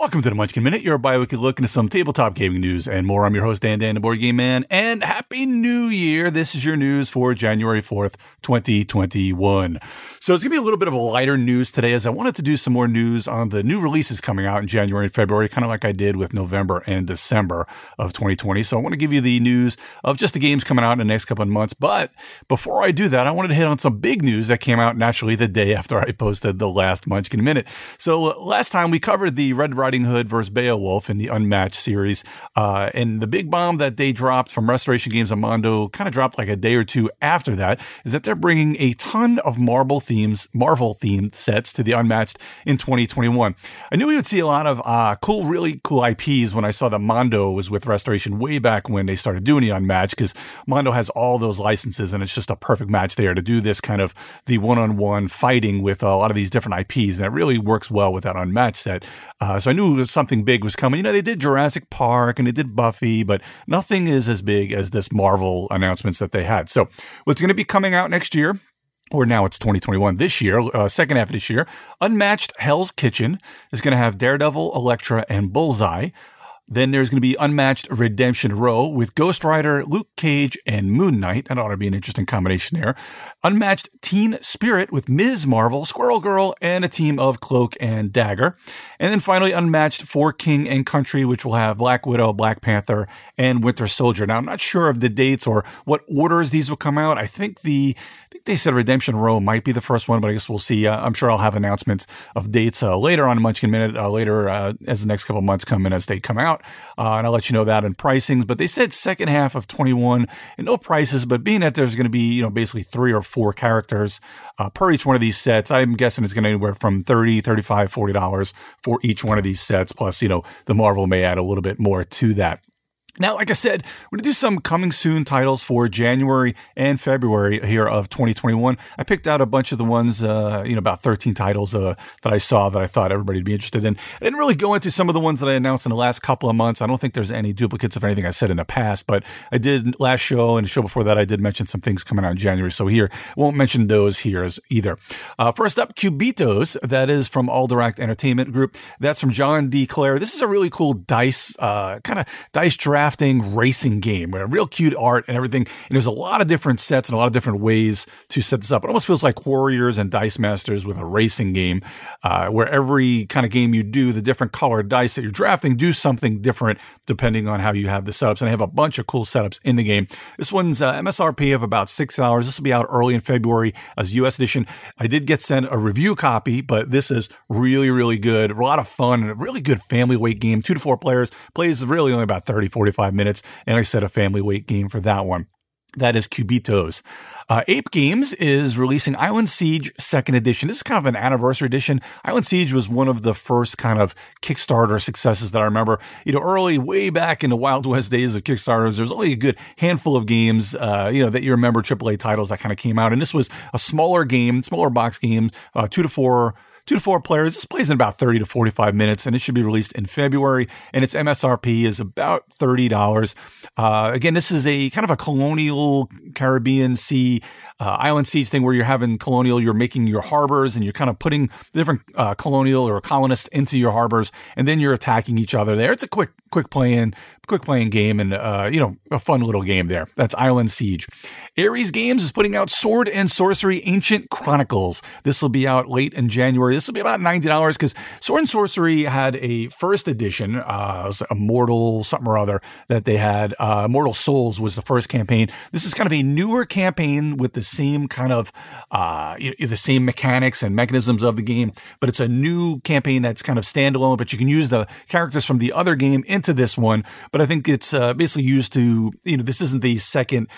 Welcome to the Munchkin Minute, your bi-weekly look into some tabletop gaming news and more. I'm your host, Dan Dan, the Board Game Man, and Happy New Year. This is your news for January 4th, 2021. So it's going to be a little bit of a lighter news today, as I wanted to do some more news on the new releases coming out in January and February, kind of like I did with November and December of 2020. So I want to give you the news of just the games coming out in the next couple of months. But before I do that, I wanted to hit on some big news that came out naturally the day after I posted the last Munchkin Minute. So last time we covered the Red Rock Riding Hood versus Beowulf in the Unmatched series. And the big bomb that they dropped from Restoration Games and Mondo, kind of dropped like a day or two after that, is that they're bringing a ton of Marvel-themed sets to the Unmatched in 2021. I knew we would see a lot of really cool IPs when I saw that Mondo was with Restoration way back when they started doing the Unmatched, because Mondo has all those licenses and it's just a perfect match there to do this kind of the one-on-one fighting with a lot of these different IPs. And it really works well with that Unmatched set. So I knew something big was coming. You know, they did Jurassic Park and they did Buffy, but nothing is as big as this Marvel announcements that they had. So what's going to be coming out next year, or now it's 2021, this year, second half of this year, Unmatched Hell's Kitchen is going to have Daredevil, Elektra, and Bullseye. Then there's going to be Unmatched Redemption Row with Ghost Rider, Luke Cage, and Moon Knight. That ought to be an interesting combination there. Unmatched Teen Spirit with Ms. Marvel, Squirrel Girl, and a team of Cloak and Dagger. And then finally, Unmatched for King and Country, which will have Black Widow, Black Panther, and Winter Soldier. Now, I'm not sure of the dates or what orders these will come out. I think they said Redemption Row might be the first one, but I guess we'll see. I'm sure I'll have announcements of dates later on in Munchkin Minute, as the next couple months come in as they come out. And I'll let you know that in pricings, but they said second half of 21 and no prices, but being that there's going to be, you know, basically 3 or 4 characters per each one of these sets, I'm guessing it's going to anywhere from $30, $35, $40 for each one of these sets. Plus, you know, the Marvel may add a little bit more to that. Now, like I said, we're going to do some coming soon titles for January and February here of 2021. I picked out a bunch of the ones, about 13 titles that I saw that I thought everybody would be interested in. I didn't really go into some of the ones that I announced in the last couple of months. I don't think there's any duplicates of anything I said in the past, but I did last show and the show before that, I did mention some things coming out in January. So here, I won't mention those here either. First up, Cubitos. That is from Alderact Entertainment Group. That's from John D. Clare. This is a really cool dice draft. Crafting racing game with a real cute art and everything. And there's a lot of different sets and a lot of different ways to set this up. It almost feels like Warriors and Dice Masters with a racing game, where every kind of game you do, the different colored dice that you're drafting do something different depending on how you have the setups. And I have a bunch of cool setups in the game. This one's MSRP of about $6. This will be out early in February as US edition. I did get sent a review copy, but this is really, really good. A lot of fun and a really good family weight game. 2 to 4 players, plays really only about 30, 40 5 minutes, and I set a family weight game for that one. That is Cubitos. Ape Games is releasing Island Siege 2nd Edition. This is kind of an anniversary edition. Island Siege was one of the first kind of Kickstarter successes that I remember. You know, early, way back in the Wild West days of Kickstarters, there's only a good handful of games, that you remember, AAA titles that kind of came out. And this was a smaller game, smaller box game, 2 to 4 players. This plays in about 30 to 45 minutes, and it should be released in February, and its MSRP is about $30. Again, this is a kind of a colonial Caribbean Sea Island Siege thing where you're having colonial, you're making your harbors, and you're kind of putting different colonial or colonists into your harbors, and then you're attacking each other there. It's a quick play-in, quick playing game and, a fun little game there. That's Island Siege. Ares Games is putting out Sword and Sorcery Ancient Chronicles. This will be out late in January. This will be about $90 because Sword and Sorcery had a first edition, it was Immortal something or other that they had. Immortal Souls was the first campaign. This is kind of a newer campaign with the same kind of, the same mechanics and mechanisms of the game, but it's a new campaign that's kind of standalone, but you can use the characters from the other game into this one. But I think it's basically used to, this isn't the second,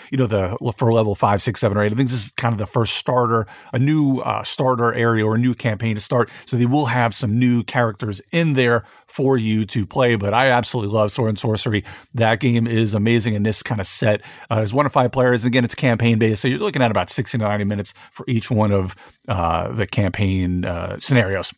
for level 5, 6, 7, or 8. I think this is kind of the first starter, a new starter area or a new campaign to start. So they will have some new characters in there for you to play. But I absolutely love Sword and Sorcery. That game is amazing in this kind of set. It's 1 to 5 players. And again, it's campaign based. So you're looking at about 60 to 90 minutes for each one of the campaign scenarios.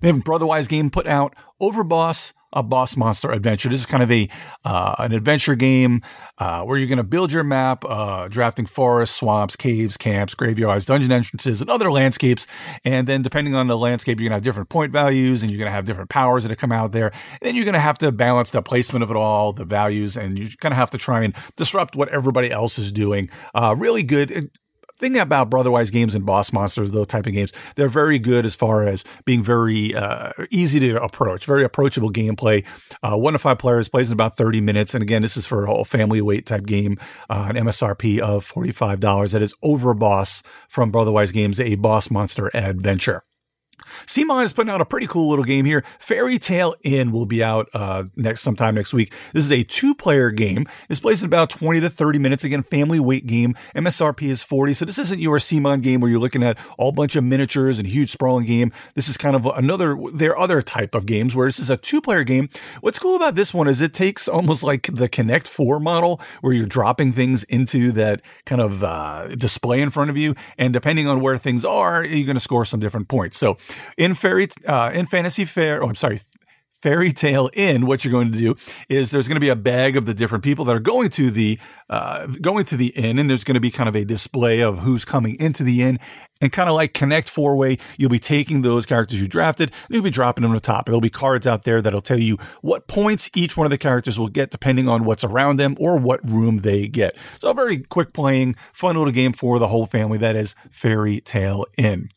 They have a Brotherwise game put out, Overboss, a boss monster adventure. This is kind of an adventure game where you're going to build your map, drafting forests, swamps, caves, camps, graveyards, dungeon entrances, and other landscapes. And then depending on the landscape, you're going to have different point values and you're going to have different powers that come out there. And then you're going to have to balance the placement of it all, the values, and you're going to have to try and disrupt what everybody else is doing. Really good. Thing about Brotherwise games and boss monsters, those type of games, they're very good as far as being very easy to approach, very approachable gameplay. 1 to 5 players, plays in about 30 minutes. And again, this is for a whole family weight type game, an MSRP of $45. That is Overboss from Brotherwise Games, a boss monster adventure. CMON is putting out a pretty cool little game here. Fairy Tale Inn will be out sometime next week. This is a 2-player game. This plays in about 20 to 30 minutes. Again, family weight game. MSRP is $40. So this isn't your CMON game where you're looking at all bunch of miniatures and huge sprawling game. This is kind of their other type of games where this is a 2-player game. What's cool about this one is it takes almost like the Connect 4 model where you're dropping things into that kind of display in front of you. And depending on where things are, you're going to score some different points. So Fairy Tale Inn, what you're going to do is there's going to be a bag of the different people that are going to the inn, and there's going to be kind of a display of who's coming into the inn. And kind of like Connect 4-way, you'll be taking those characters you drafted, and you'll be dropping them on the top. There'll be cards out there that'll tell you what points each one of the characters will get depending on what's around them or what room they get. So a very quick playing, fun little game for the whole family. That is Fairy Tale Inn.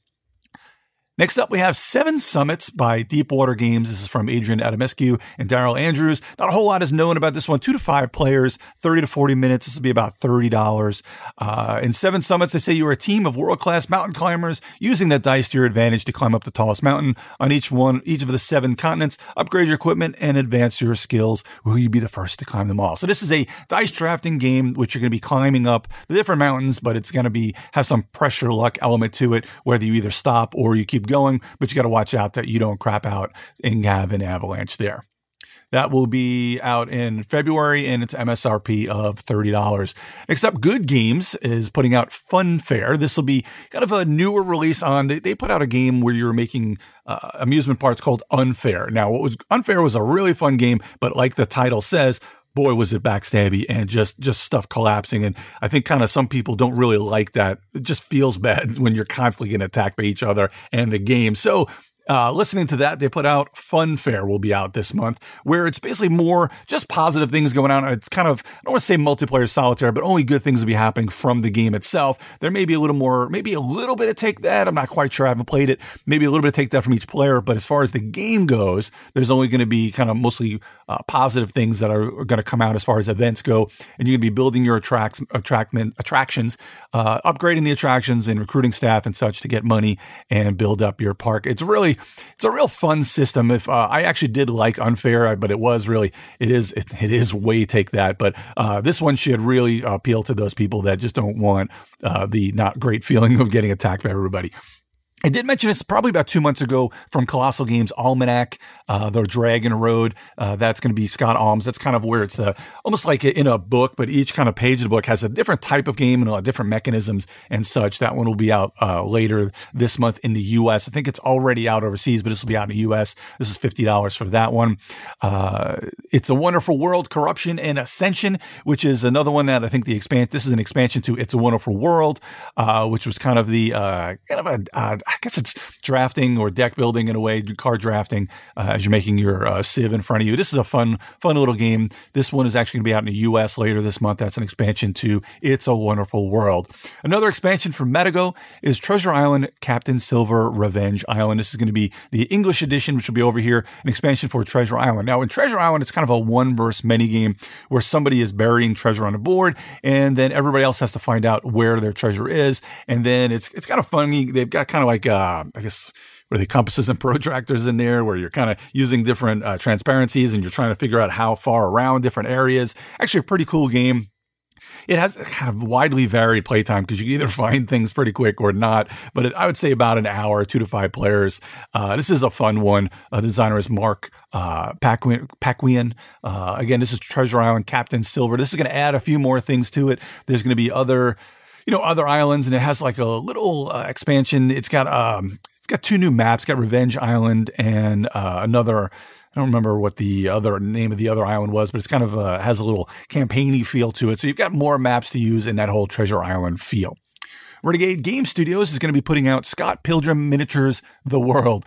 Next up, we have Seven Summits by Deepwater Games. This is from Adrian Adamescu and Daryl Andrews. Not a whole lot is known about this one. 2 to 5 players, 30 to 40 minutes. This will be about $30. In Seven Summits, they say you're a team of world-class mountain climbers using that dice to your advantage to climb up the tallest mountain on each of the 7 continents. Upgrade your equipment and advance your skills. Will you be the first to climb them all? So this is a dice drafting game, which you're going to be climbing up the different mountains, but it's going to have some pressure luck element to it, whether you either stop or you keep going, but you got to watch out that you don't crap out and have an avalanche there. That will be out in February, and it's MSRP of $30. Next up, Good Games is putting out Fun Fair. This will be kind of a newer release on. They put out a game where you're making amusement parts called Unfair. Now, Unfair was a really fun game, but like the title says, boy, was it backstabby and just stuff collapsing. And I think kind of some people don't really like that. It just feels bad when you're constantly getting attacked by each other and the game. So listening to that, they put out Fun Fair will be out this month, where it's basically more just positive things going on. It's kind of, I don't want to say multiplayer solitaire, but only good things will be happening from the game itself. There may be a little more, maybe a little bit of take that. I'm not quite sure. I haven't played it. Maybe a little bit of take that from each player. But as far as the game goes, there's only going to be kind of mostly positive things that are going to come out as far as events go. And you're going to be building your attractions, upgrading the attractions and recruiting staff and such to get money and build up your park. It's a real fun system. If I actually did like Unfair, but it is way take that. But this one should really appeal to those people that just don't want the not great feeling of getting attacked by everybody. I did mention this probably about 2 months ago from Colossal Games Almanac, their Dragon Road. That's going to be Scott Alms. That's kind of where it's almost like in a book, but each kind of page of the book has a different type of game and different mechanisms and such. That one will be out later this month in the U.S. I think it's already out overseas, but this will be out in the U.S. This is $50 for that one. It's a Wonderful World, Corruption and Ascension, which is another one that I think this is an expansion to It's a Wonderful World, which was kind of a guess it's drafting or deck building in a way, card drafting as you're making your Civ in front of you. This is a fun little game. This one is actually going to be out in the U.S. later this month. That's an expansion to It's a Wonderful World. Another expansion from Metago is Treasure Island, Captain Silver, Revenge Island. This is going to be the English edition, which will be over here, an expansion for Treasure Island. Now, in Treasure Island, it's kind of a one-verse mini game where somebody is burying treasure on a board, and then everybody else has to find out where their treasure is. And then it's kind of funny. They've got kind of like, I guess, where the compasses and protractors in there, where you're kind of using different transparencies and you're trying to figure out how far around different areas. Actually, a pretty cool game. It has a kind of widely varied playtime because you can either find things pretty quick or not. But I would say about an hour, 2 to 5 players. This is a fun one. The designer is Mark Paquian. Again, this is Treasure Island, Captain Silver. This is going to add a few more things to it. There's going to be other islands, and it has like a little expansion. It's got 2 new maps. It's got Revenge Island and another. I don't remember what the other name of the other island was, but it's kind of has a little campaigny feel to it. So you've got more maps to use in that whole Treasure Island feel. Renegade Game Studios is going to be putting out Scott Pilgrim Miniatures: The World.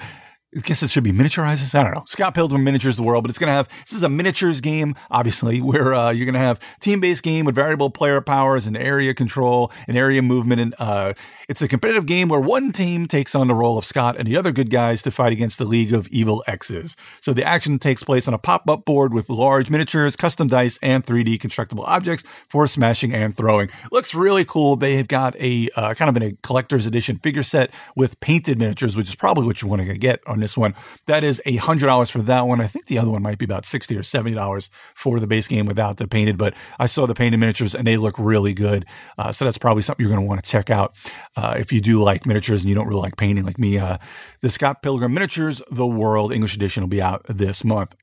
I guess it should be miniaturizes. I don't know. Scott Pilgrim Miniatures: The World, but this is a miniatures game, obviously, where you're going to have team-based game with variable player powers and area control and area movement. And it's a competitive game where one team takes on the role of Scott and the other good guys to fight against the League of Evil X's. So the action takes place on a pop-up board with large miniatures, custom dice, and 3D constructible objects for smashing and throwing. Looks really cool. They have got a kind of a collector's edition figure set with painted miniatures, which is probably what you want to get on this one. That is $100 for that one. I think the other one might be about $60 or $70 for the base game without the painted, but I saw the painted miniatures and they look really good. So that's probably something you're going to want to check out if you do like miniatures and you don't really like painting like me. The Scott Pilgrim Miniatures: The World English edition will be out this month.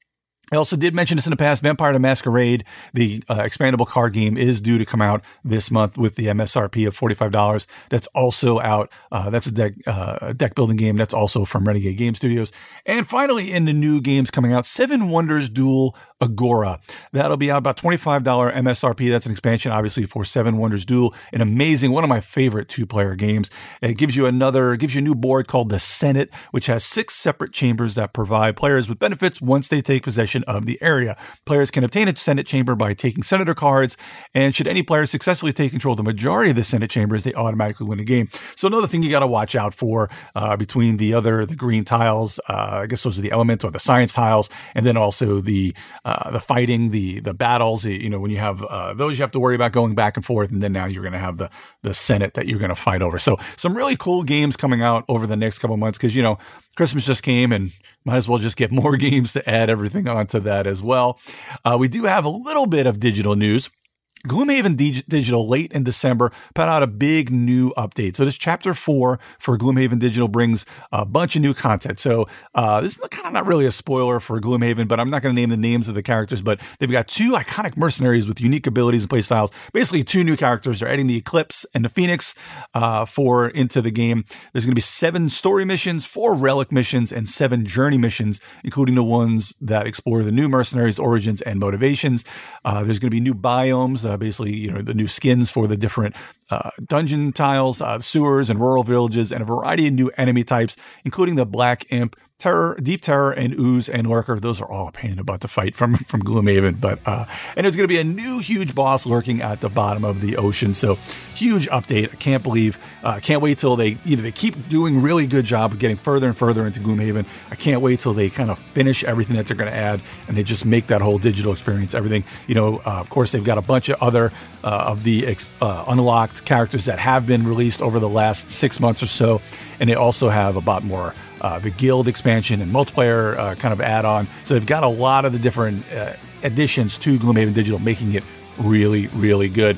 I also did mention this in the past. Vampire: The Masquerade, the expandable card game, is due to come out this month with the MSRP of $45. That's also out. That's a deck building game. That's also from Renegade Game Studios. And finally, in the new games coming out, Seven Wonders Duel Agora. That'll be out about $25 MSRP. That's an expansion, obviously, for Seven Wonders Duel. An amazing, one of my favorite 2-player games. It gives you a new board called the Senate, which has 6 separate chambers that provide players with benefits once they take possession of the area. Players can obtain a Senate chamber by taking Senator cards, and should any player successfully take control of the majority of the Senate chambers, they automatically win the game. So another thing you got to watch out for between the green tiles, I guess those are the elements or the science tiles, and then also the fighting, the battles. You know, when you have those, you have to worry about going back and forth, and then now you're going to have the Senate that you're going to fight over. So some really cool games coming out over the next couple of months because, you know, Christmas just came and might as well just get more games to add everything onto that as well. We do have a little bit of digital news. Gloomhaven Digital, late in December, put out a big new update. So this Chapter 4 for Gloomhaven Digital brings a bunch of new content. So this is kind of not really a spoiler for Gloomhaven, but I'm not going to name the names of the characters, but they've got 2 iconic mercenaries with unique abilities and playstyles. Basically, 2 new characters. They're adding the Eclipse and the Phoenix into the game. There's going to be 7 story missions, 4 relic missions, and 7 journey missions, including the ones that explore the new mercenaries' origins and motivations. There's going to be new biomes. Basically, you know, the new skins for the different dungeon tiles, sewers and rural villages, and a variety of new enemy types, including the Black Imp, Terror, Deep Terror, and Ooze and Lurker. Those are all a pain in the butt to fight from Gloomhaven. But and there's going to be a new huge boss lurking at the bottom of the ocean. So huge update. I can't wait till they keep doing really good job of getting further and further into Gloomhaven. I can't wait till they kind of finish everything that they're going to add and they just make that whole digital experience everything. You know, of course they've got a bunch of other of the unlocked characters that have been released over the last 6 months or so, and they also have a lot more. The guild expansion and multiplayer kind of add-on. So they've got a lot of the different additions to Gloomhaven Digital, making it really, really good.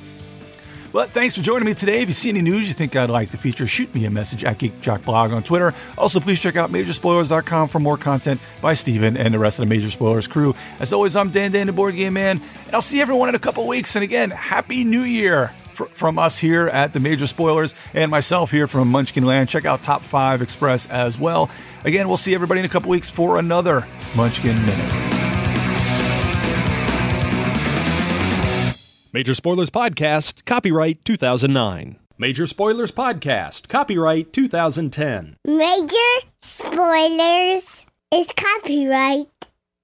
Well, thanks for joining me today. If you see any news you think I'd like to feature, shoot me a message at GeekJockBlog on Twitter. Also, please check out MajorSpoilers.com for more content by Steven and the rest of the Major Spoilers crew. As always, I'm Dan Dan, the Board Game Man, and I'll see everyone in a couple weeks. And again, Happy New Year! From us here at the Major Spoilers and myself here from Munchkin Land. Check out Top 5 Express as well. Again, we'll see everybody in a couple weeks for another Munchkin Minute. Major Spoilers Podcast, copyright 2009. Major Spoilers Podcast, copyright 2010. Major Spoilers is copyright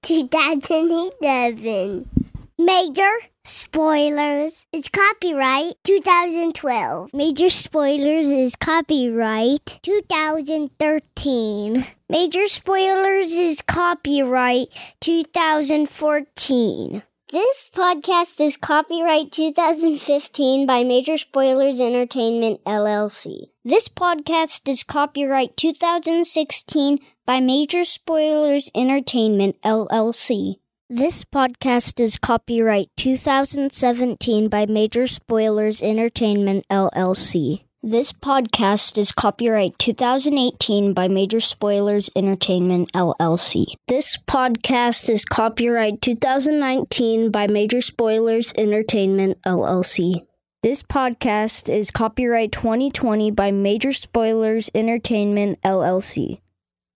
2011. Major Spoilers is copyright 2012. Major Spoilers is copyright 2013. Major Spoilers is copyright 2014. This podcast is copyright 2015 by Major Spoilers Entertainment, LLC. This podcast is copyright 2016 by Major Spoilers Entertainment, LLC. This podcast is copyright 2017 by Major Spoilers Entertainment, LLC. This podcast is copyright 2018 by Major Spoilers Entertainment, LLC. This podcast is copyright 2019 by Major Spoilers Entertainment, LLC. This podcast is copyright 2020 by Major Spoilers Entertainment, LLC.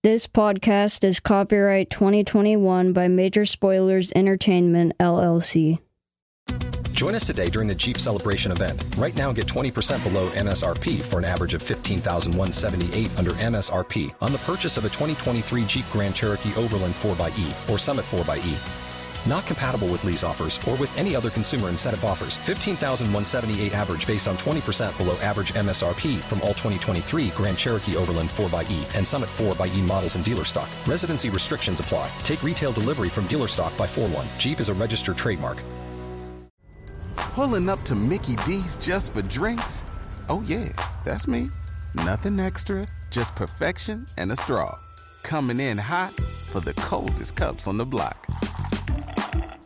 This podcast is copyright 2021 by Major Spoilers Entertainment, LLC. Join us today during the Jeep Celebration event. Right now, get 20% below MSRP for an average of $15,178 under MSRP on the purchase of a 2023 Jeep Grand Cherokee Overland 4xE or Summit 4xE. Not compatible with lease offers or with any other consumer incentive offers. $15,178 average based on 20% below average MSRP from all 2023 Grand Cherokee Overland 4xE and Summit 4xE models in dealer stock. Residency restrictions apply. Take retail delivery from dealer stock by 4/1. Jeep is a registered trademark. Pulling up to Mickey D's just for drinks? Oh yeah, that's me. Nothing extra, just perfection and a straw. Coming in hot for the coldest cups on the block.